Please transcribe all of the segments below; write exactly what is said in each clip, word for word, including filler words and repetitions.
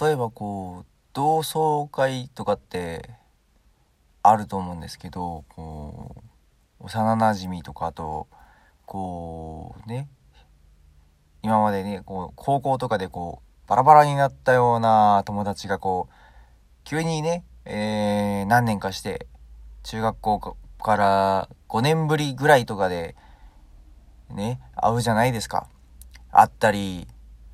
例えばこう同窓会とかってあると思うんですけど、こう幼なじみとか、あとこうね、今までねこう高校とかでこうバラバラになったような友達がこう急にね、えー、何年かして中学校からごねんぶりぐらいとかでね会うじゃないですか。会ったり、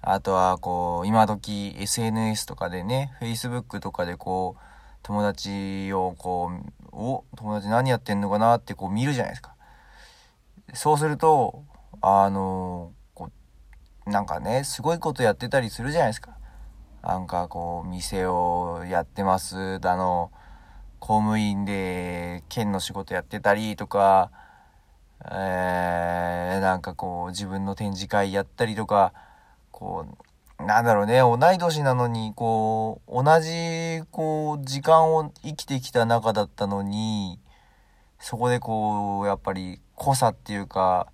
あとはこう今時 エスエヌエス とかでね、 Facebook とかでこう友達をこうお友達何やってんのかなってこう見るじゃないですか。そうするとあのこうなんかねすごいことやってたりするじゃないですか。なんかこう店をやってますだの、公務員で県の仕事やってたりとか、えー、なんかこう自分の展示会やったりとか、こうなんだろうね、同い年なのにこう同じこう時間を生きてきた中だったのに、そこでこうやっぱり濃さっていうか、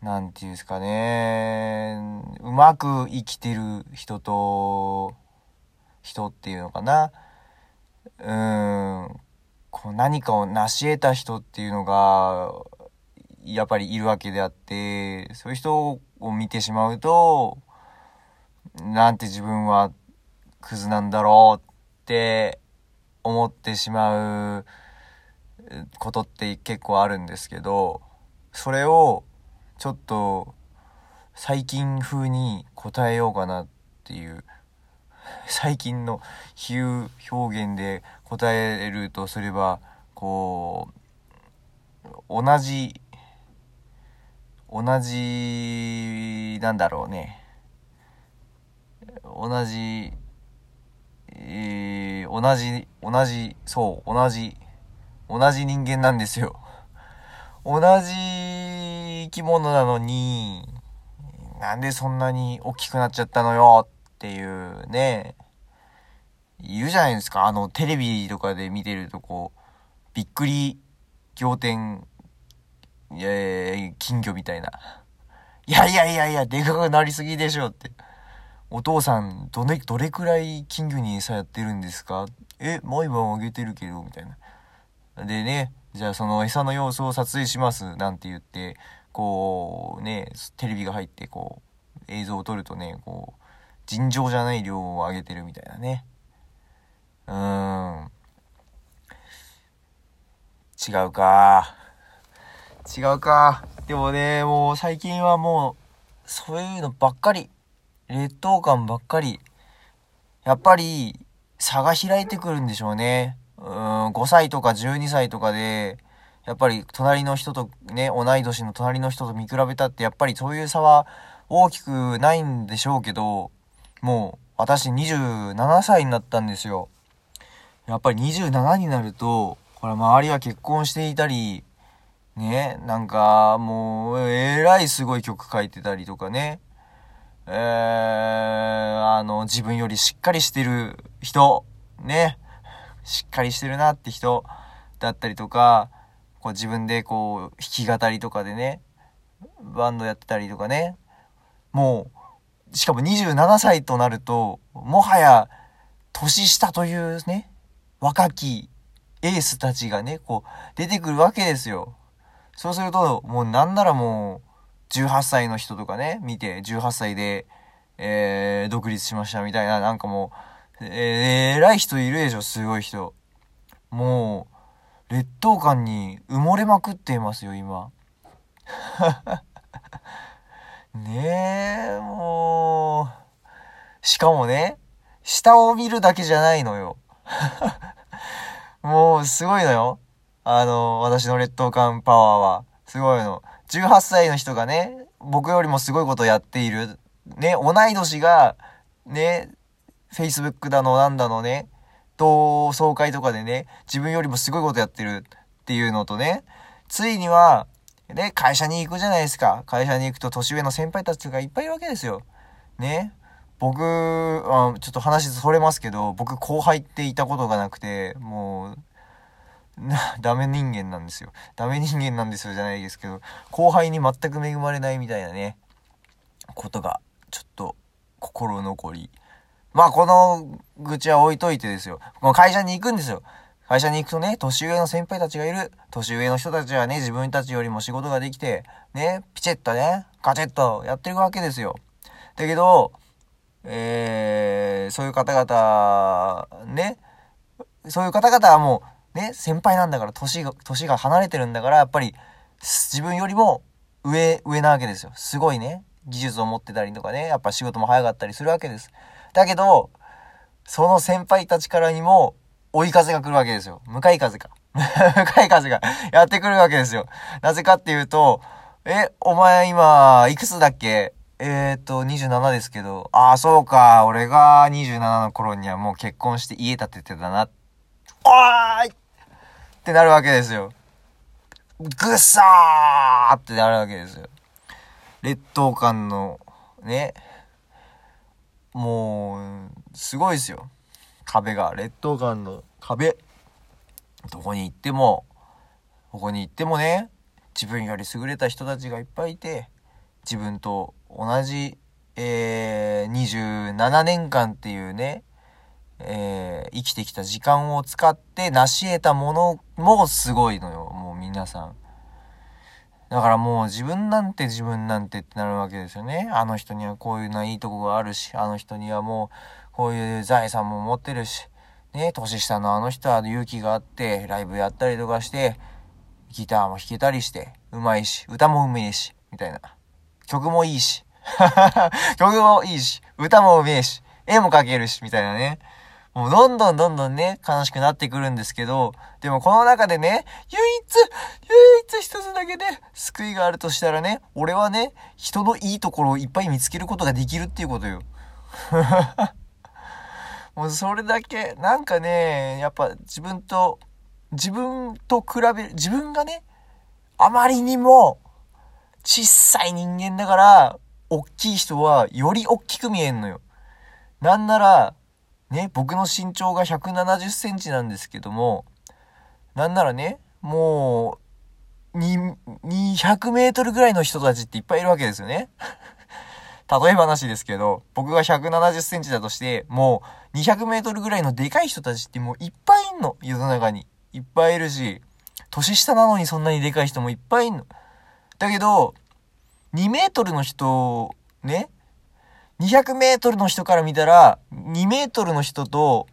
なんていうんですかね、うまく生きてる人と人っていうのかな、うーんこう何かを成し得た人っていうのがやっぱりいるわけであって、そういう人を見てしまうと、なんて自分はクズなんだろうって思ってしまうことって結構あるんですけど、それをちょっと最近風に答えようかなっていう、最近の比喩表現で答えるとすれば、こう同じ同じなんだろうね、同じ、えー、同じ同じそう同じ同じ人間なんですよ。同じ生き物なのに、なんでそんなに大きくなっちゃったのよっていうね、言うじゃないですか。あのテレビとかで見てるとこうびっくり仰天、いやいや金魚みたいな、いやいやいやいやでかくなりすぎでしょって、お父さんどれ、どれくらい金魚に餌やってるんですか、え毎晩あげてるけどみたいな。でね、じゃあその餌の様子を撮影しますなんて言ってこうねテレビが入ってこう映像を撮るとね、こう尋常じゃない量をあげてるみたいなね。うーん違うか違うかでもね、もう最近はもうそういうのばっかり、劣等感ばっかり、やっぱり差が開いてくるんでしょうね。うーんごさいとかじゅうにさいとかでやっぱり隣の人とね、同い年の隣の人と見比べたってやっぱりそういう差は大きくないんでしょうけど、もう私にじゅうななさいになったんですよ。やっぱりにじゅうななになるとこれ周りは結婚していたりね、なんかもうえらいすごい曲書いてたりとかね、えー、あの自分よりしっかりしてる人ね、しっかりしてるなって人だったりとか、こう自分でこう弾き語りとかでねバンドやってたりとかね、もうしかもにじゅうななさいとなるともはや年下というね若きエースたちがねこう出てくるわけですよ。そうするともうなんならもうじゅうはっさいの人とかね見て、じゅうはっさいで、えー、独立しましたみたいな、なんかもうえー、えらい人いるでしょ、すごい人。もう劣等感に埋もれまくっていますよ今ねえ、もうしかもね下を見るだけじゃないのよもうすごいのよ、あの私の劣等感パワーはすごいの。じゅうはっさいの人がね僕よりもすごいことやっているね、同い年がねFacebook だのなんだのね、同窓会とかでね自分よりもすごいことやってるっていうのとね、ついにはね会社に行くじゃないですか。会社に行くと年上の先輩たちがいっぱいいるわけですよね。僕あちょっと話それますけど、僕後輩っていたことがなくて、もうなダメ人間なんですよダメ人間なんですよじゃないですけど、後輩に全く恵まれないみたいなねことがちょっと心残りまあこの愚痴は置いといてですよ。もう会社に行くんですよ。会社に行くとね、年上の先輩たちがいる。年上の人たちはね、自分たちよりも仕事ができて、ね、ピチェッとね、ガチェッとやってるわけですよ。だけど、えー、そういう方々、ね、そういう方々はもう、ね、先輩なんだから、年が、年が離れてるんだから、やっぱり、自分よりも上、上なわけですよ。すごいね、技術を持ってたりとかね、やっぱ仕事も早かったりするわけです。だけど、その先輩たちからにも、追い風が来るわけですよ。向かい風か。向かい風がやってくるわけですよ。なぜかっていうと、え、お前今、いくつだっけ？えーっと、にじゅうななですけど、ああ、そうか、俺がにじゅうななの頃にはもう結婚して家建ててたな、おーい！ってなるわけですよ。ぐっそーってなるわけですよ。劣等感の、ね、もう、すごいですよ。壁が、劣等感の壁。どこに行っても、ここに行ってもね、自分より優れた人たちがいっぱいいて、自分と同じ、えー、にじゅうななねんかんっていうね、えー、生きてきた時間を使って成し得たものもすごいのよ、もう皆さん。だからもう自分なんて自分なんてってなるわけですよね。あの人にはこういうないいとこがあるし、あの人にはもうこういう財産も持ってるし、ね、年下のあの人は勇気があって、ライブやったりとかして、ギターも弾けたりして、うまいし、歌もうめえし、みたいな。曲もいいし、曲もいいし、歌もうめえし、絵も描けるし、みたいなね。もうどんどんどんどんね、悲しくなってくるんですけど、でもこの中でね、唯一、唯一一つだけで、ね、救いがあるとしたらね、俺はね、人のいいところをいっぱい見つけることができるっていうことよ。もうそれだけ、なんかね、やっぱ自分と、自分と比べる、自分がね、あまりにも、小さい人間だから、おっきい人はよりおっきく見えんのよ。なんなら、ね、僕の身長がひゃくななじゅっセンチなんですけども、なんならね、もう、にひゃくメートルぐらいの人たちっていっぱいいるわけですよね。例え話ですけど、僕がひゃくななじゅっセンチだとして、もうにひゃくメートルぐらいのでかい人たちってもういっぱいいんの、世の中に。いっぱいいるし、年下なのにそんなにでかい人もいっぱいいんの。だけど、にメートルの人、ね、にひゃくメートルの人から見たら、にメートルの人と、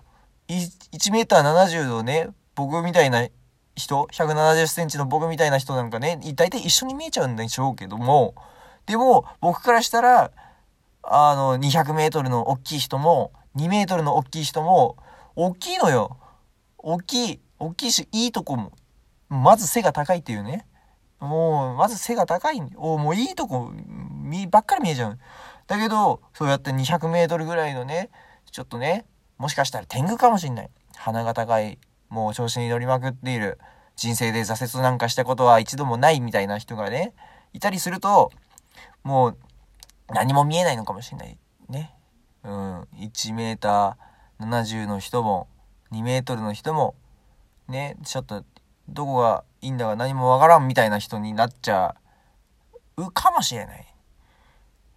いちメーターななじゅうのね、僕みたいな人、ひゃくななじゅっセンチの僕みたいな人なんかね、大体一緒に見えちゃうんでしょうけども、でも、僕からしたら、あの、にひゃくメートルの大きい人も、にメートルの大きい人も、大きいのよ。大きい、大きいし、いいとこも。まず背が高いっていうね。もう、まず背が高い。お、もういいとこ、み、ばっかり見えちゃう。だけど、そうやってにひゃくメートルぐらいのね、ちょっとね、もしかしたら天狗かもしんない。鼻が高い、もう調子に乗りまくっている、人生で挫折なんかしたことは一度もないみたいな人がね、いたりすると、もう、何も見えないのかもしんない。ね。うん。いちメーターななじゅうの人も、にメートルの人も、ね、ちょっと、どこがいいんだか何もわからんみたいな人になっちゃうかもしれない。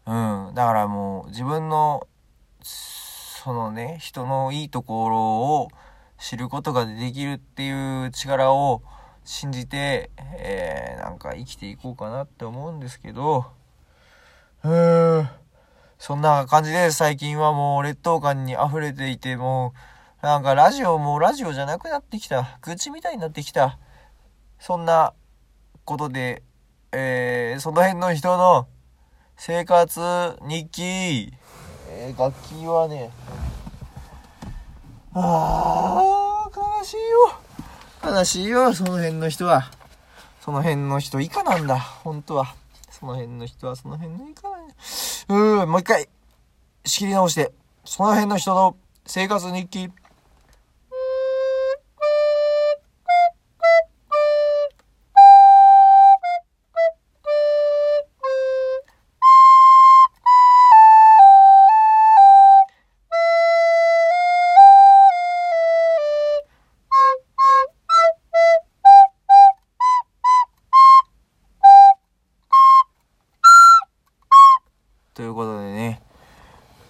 うん、だからもう自分のそのね、人のいいところを知ることができるっていう力を信じて、えー、なんか生きていこうかなって思うんですけど、うーん、そんな感じで最近はもう劣等感に溢れていて、もうなんかラジオもラジオじゃなくなってきた、愚痴みたいになってきた、そんなことで、えー、その辺の人の生活日記、えー、楽器はね、あー、悲しいよ、悲しいよ、その辺の人は、その辺の人以下なんだ、本当は、その辺の人はその辺の以下なんだ、うー、もう一回仕切り直して、その辺の人の生活日記。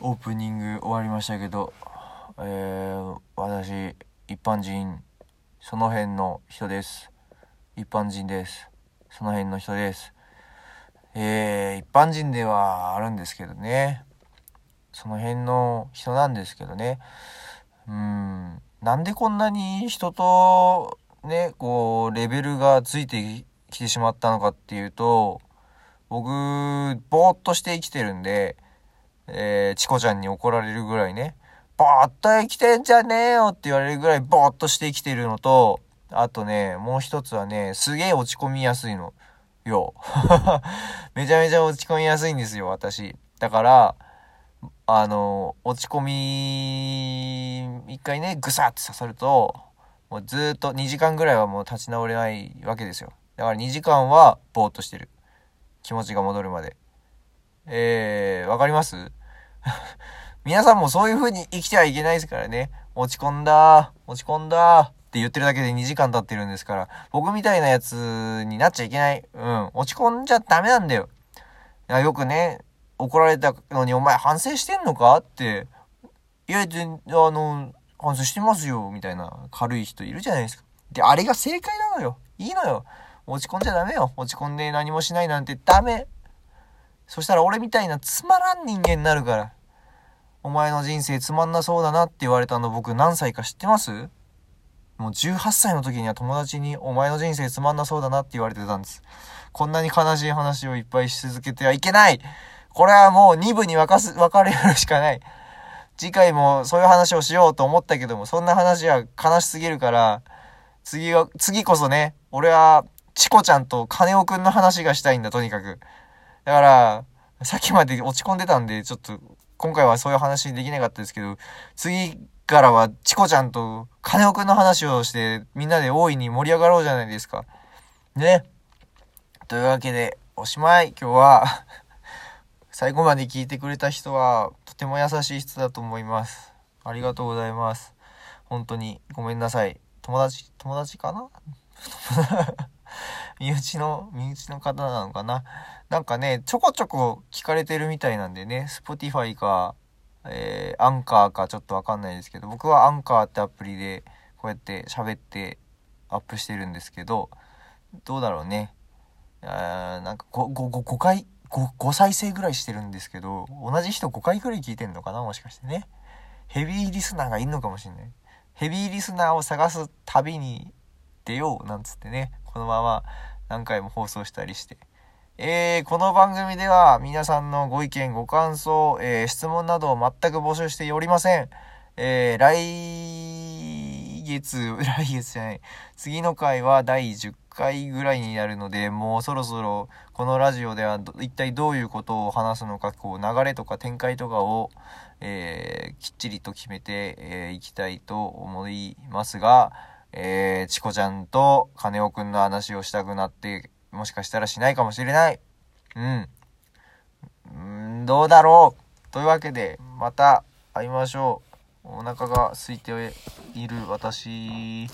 オープニング終わりましたけど、えー、私一般人その辺の人です一般人ですその辺の人ですえー、一般人ではあるんですけどね、その辺の人なんですけどね、うーん、なんでこんなに人とね、こうレベルがついてきてしまったのかっていうと、僕ぼーっとして生きてるんで、えー、チコちゃんに怒られるぐらいね、ぼーっと生きてんじゃねえよって言われるぐらいぼーっとして生きてるのと、あとね、もう一つはね、すげえ落ち込みやすいのよめちゃめちゃ落ち込みやすいんですよ、私。だからあの落ち込み一回ねぐさって刺さると、もうずっとにじかんぐらいはもう立ち直れないわけですよ。だからにじかんはぼーっとしてる、気持ちが戻るまで。えー、わかります皆さんもそういう風に生きてはいけないですからね。落ち込んだー落ち込んだーって言ってるだけでにじかん経ってるんですから、僕みたいなやつになっちゃいけない。うん。落ち込んじゃダメなんだよ。いや、よくね、怒られたのにお前反省してんのかって。いや、全然、あの、反省してますよ、みたいな軽い人いるじゃないですか。で、あれが正解なのよ。いいのよ。落ち込んじゃダメよ。落ち込んで何もしないなんてダメ。そしたら俺みたいなつまらん人間になるから。お前の人生つまんなそうだなって言われたの僕何歳か知ってます？もうじゅうはっさいの時には友達にお前の人生つまんなそうだなって言われてたんです。こんなに悲しい話をいっぱいし続けてはいけない。これはもうに部に分かす、分かれるしかない。次回もそういう話をしようと思ったけども、そんな話は悲しすぎるから、次は次こそね、俺はチコちゃんとカネオくんの話がしたいんだ、とにかく。だからさっきまで落ち込んでたんで、ちょっと今回はそういう話できなかったですけど、次からはチコちゃんとカネオくんの話をしてみんなで大いに盛り上がろうじゃないですかね。というわけでおしまい。今日は最後まで聞いてくれた人はとても優しい人だと思います。ありがとうございます。本当にごめんなさい。友達友達かな身内の身内の方なのかな。なんかね、ちょこちょこ聞かれてるみたいなんでね、Spotifyかえー、アンカーかちょっとわかんないですけど、僕はアンカーってアプリでこうやって喋ってアップしてるんですけど、どうだろうね、あーなんか 5, 5, 5回 5, 5再生ぐらいしてるんですけど、同じ人ごかいぐらい聞いてんのかな、もしかしてね。ヘビーリスナーがいんのかもしれない。ヘビーリスナーを探す旅に出ようなんつってね、このまま何回も放送したりして、えー、この番組では皆さんのご意見ご感想、えー、質問などを全く募集しておりません。えー、来月来月じゃない次の回はだいじゅっかいぐらいになるので、もうそろそろこのラジオでは一体どういうことを話すのか、こう流れとか展開とかを、えー、きっちりと決めて、えー、いきたいと思いますが、えー、チコちゃんとカネオくんの話をしたくなって、もしかしたらしないかもしれない。うん。うん、どうだろう。というわけで、また会いましょう。お腹が空いている私。